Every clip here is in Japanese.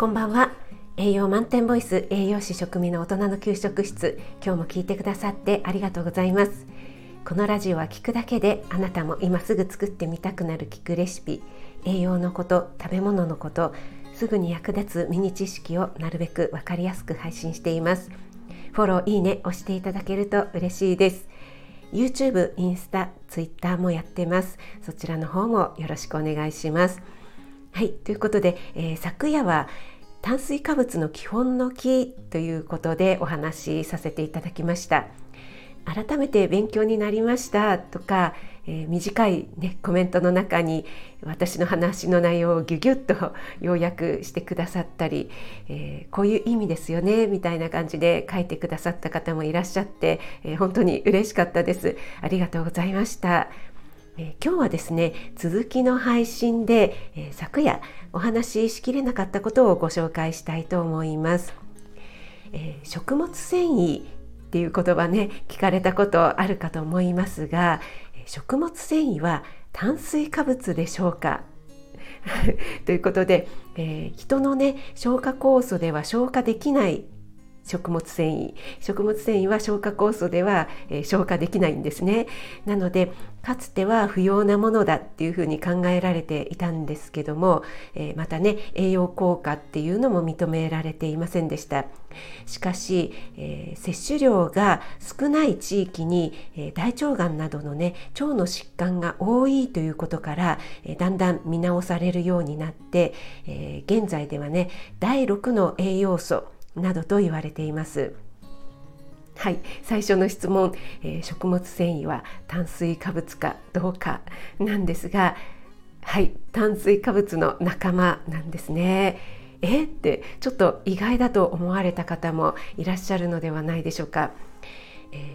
こんばんは。栄養満点ボイス、栄養士食味の大人の給食室、今日も聞いてくださってありがとうございます。このラジオは聞くだけであなたも今すぐ作ってみたくなる聞くレシピ、栄養のこと、食べ物のこと、すぐに役立つミニ知識をなるべく分かりやすく配信しています。フォロー、いいね押していただけると嬉しいです。 YouTube、インスタ、Twitter もやってます。そちらの方もよろしくお願いします。はい、ということで、昨夜は炭水化物の基本の木ということでお話しさせていただきました。改めて勉強になりましたとか、短い、コメントの中に私の話の内容をギュギュッと要約してくださったり、こういう意味ですよねみたいな感じで書いてくださった方もいらっしゃって、本当に嬉しかったです。ありがとうございました。今日はですね、続きの配信で、昨夜お話ししきれなかったことをご紹介したいと思います。食物繊維っていう言葉ね、聞かれたことあるかと思いますが、食物繊維は炭水化物でしょうかということで、人の消化酵素では消化できない食物繊維は消化酵素では消化できないんですね。なので、かつては不要なものだっていうふうに考えられていたんですけども、また栄養効果っていうのも認められていませんでした。しかし、摂取量が少ない地域に大腸がんなどの腸の疾患が多いということからだんだん見直されるようになって、現在では第6の栄養素などと言われています。はい、最初の質問、食物繊維は炭水化物かどうかなんですが、はい、炭水化物の仲間なんですね。ってちょっと意外だと思われた方もいらっしゃるのではないでしょうか。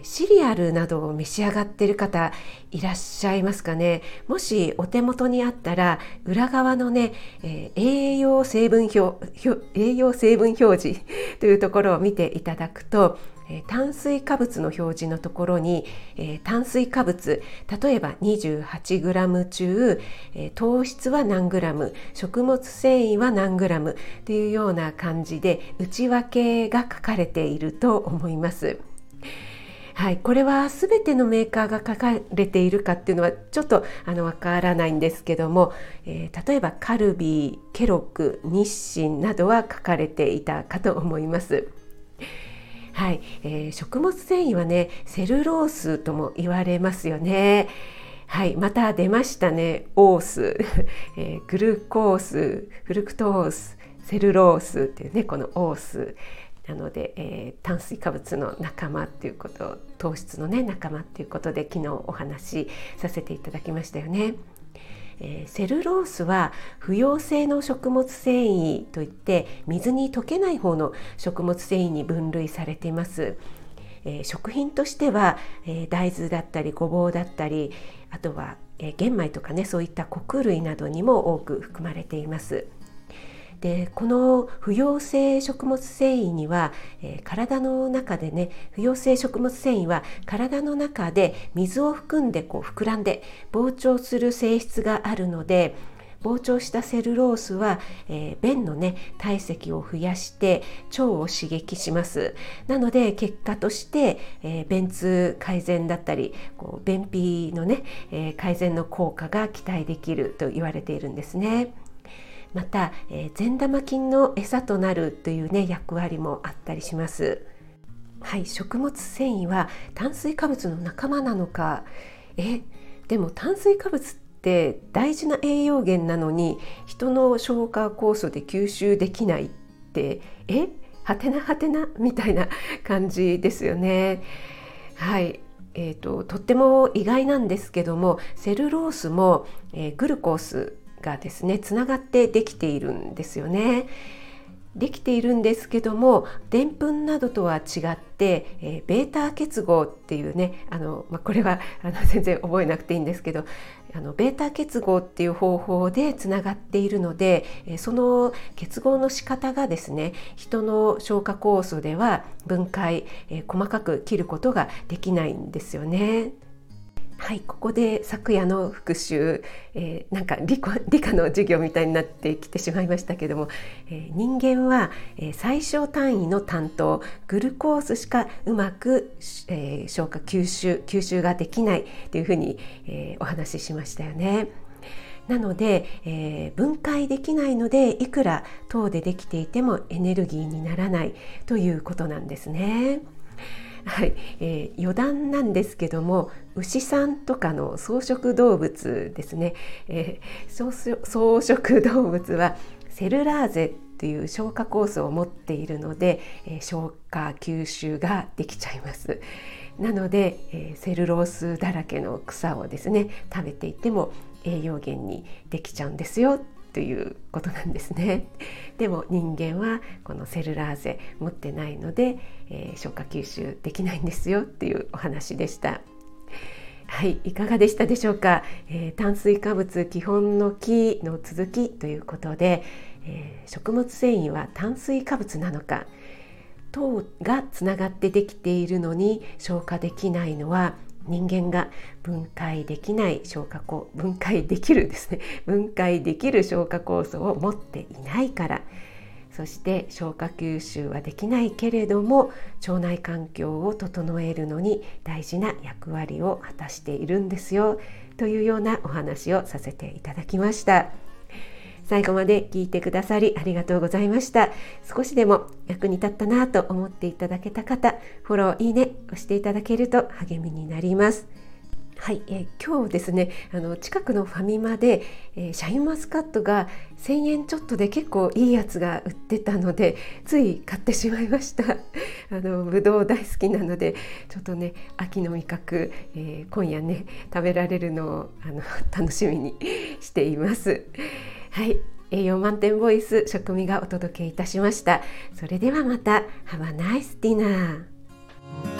シリアルなどを召し上がっている方いらっしゃいますかね。もしお手元にあったら裏側の栄養成分表示というところを見ていただくと、炭水化物の表示のところに炭水化物、例えば 28g 中糖質は何 g、 食物繊維は何 g というような感じで内訳が書かれていると思います。はい、これは全てのメーカーが書かれているかっていうのはちょっとわからないんですけども、例えばカルビー、ケロク、日清などは書かれていたかと思います。はい、食物繊維はセルロースとも言われますよね。はい、また出ましたオース、グルコース、フルクトース、セルロースっていうこのオースなので、炭水化物の仲間ということ、糖質の仲間ということで昨日お話しさせていただきましたよね。セルロースは不溶性の食物繊維といって水に溶けない方の食物繊維に分類されています。食品としては、大豆だったりごぼうだったり、あとは、玄米とかそういった穀類などにも多く含まれています。で、この不溶性食物繊維には、体の中で不溶性食物繊維は体の中で水を含んで膨らんで膨張する性質があるので、膨張したセルロースは、便の体積を増やして腸を刺激します。なので結果として、便通改善だったり便秘の改善の効果が期待できると言われているんですね。また、善玉菌の餌となるという、役割もあったりします。はい、食物繊維は炭水化物の仲間なのか。でも炭水化物って大事な栄養源なのに人の消化酵素で吸収できないってはてなみたいな感じですよね。はい、とっても意外なんですけども、セルロースも、グルコースがつながってできているんですよね。できているんですけども、でんぷんなどとは違って、ベータ結合っていうこれは全然覚えなくていいんですけど、ベータ結合っていう方法でつながっているので、その結合の仕方が人の消化酵素では分解、細かく切ることができないんですよね。はい、ここで昨夜の復習、なんか理科の授業みたいになってきてしまいましたけども、人間は最小単位の単糖グルコースしかうまく、消化吸収ができないというふうに、お話ししましたよね。なので、分解できないのでいくら糖でできていてもエネルギーにならないということなんですね。はい、余談なんですけども牛さんとかの草食動物ですね、草食動物はセルラーゼという消化酵素を持っているので、消化吸収ができちゃいます。なので、セルロースだらけの草をですね食べていても栄養源にできちゃうんですよということなんですね。でも人間はこのセルラーゼ持ってないので、消化吸収できないんですよっていうお話でした。はい、いかがでしたでしょうか。炭水化物基本の基の続きということで、食物繊維は炭水化物なのか、糖がつながってできているのに消化できないのは人間が分解できる消化酵素を持っていないから、そして消化吸収はできないけれども腸内環境を整えるのに大事な役割を果たしているんですよというようなお話をさせていただきました。最後まで聞いてくださりありがとうございました。少しでも役に立ったなと思っていただけた方、フォロー、いいね押していただけると励みになります。はい、今日ですね、近くのファミマで、シャインマスカットが1000円ちょっとで結構いいやつが売ってたので、つい買ってしまいました。ぶどう大好きなので、ちょっとね、秋の味覚、今夜ね、食べられるのを楽しみにしています。はい、栄養満点ボイス食味がお届けいたしました。それではまた。 Have a nice dinner.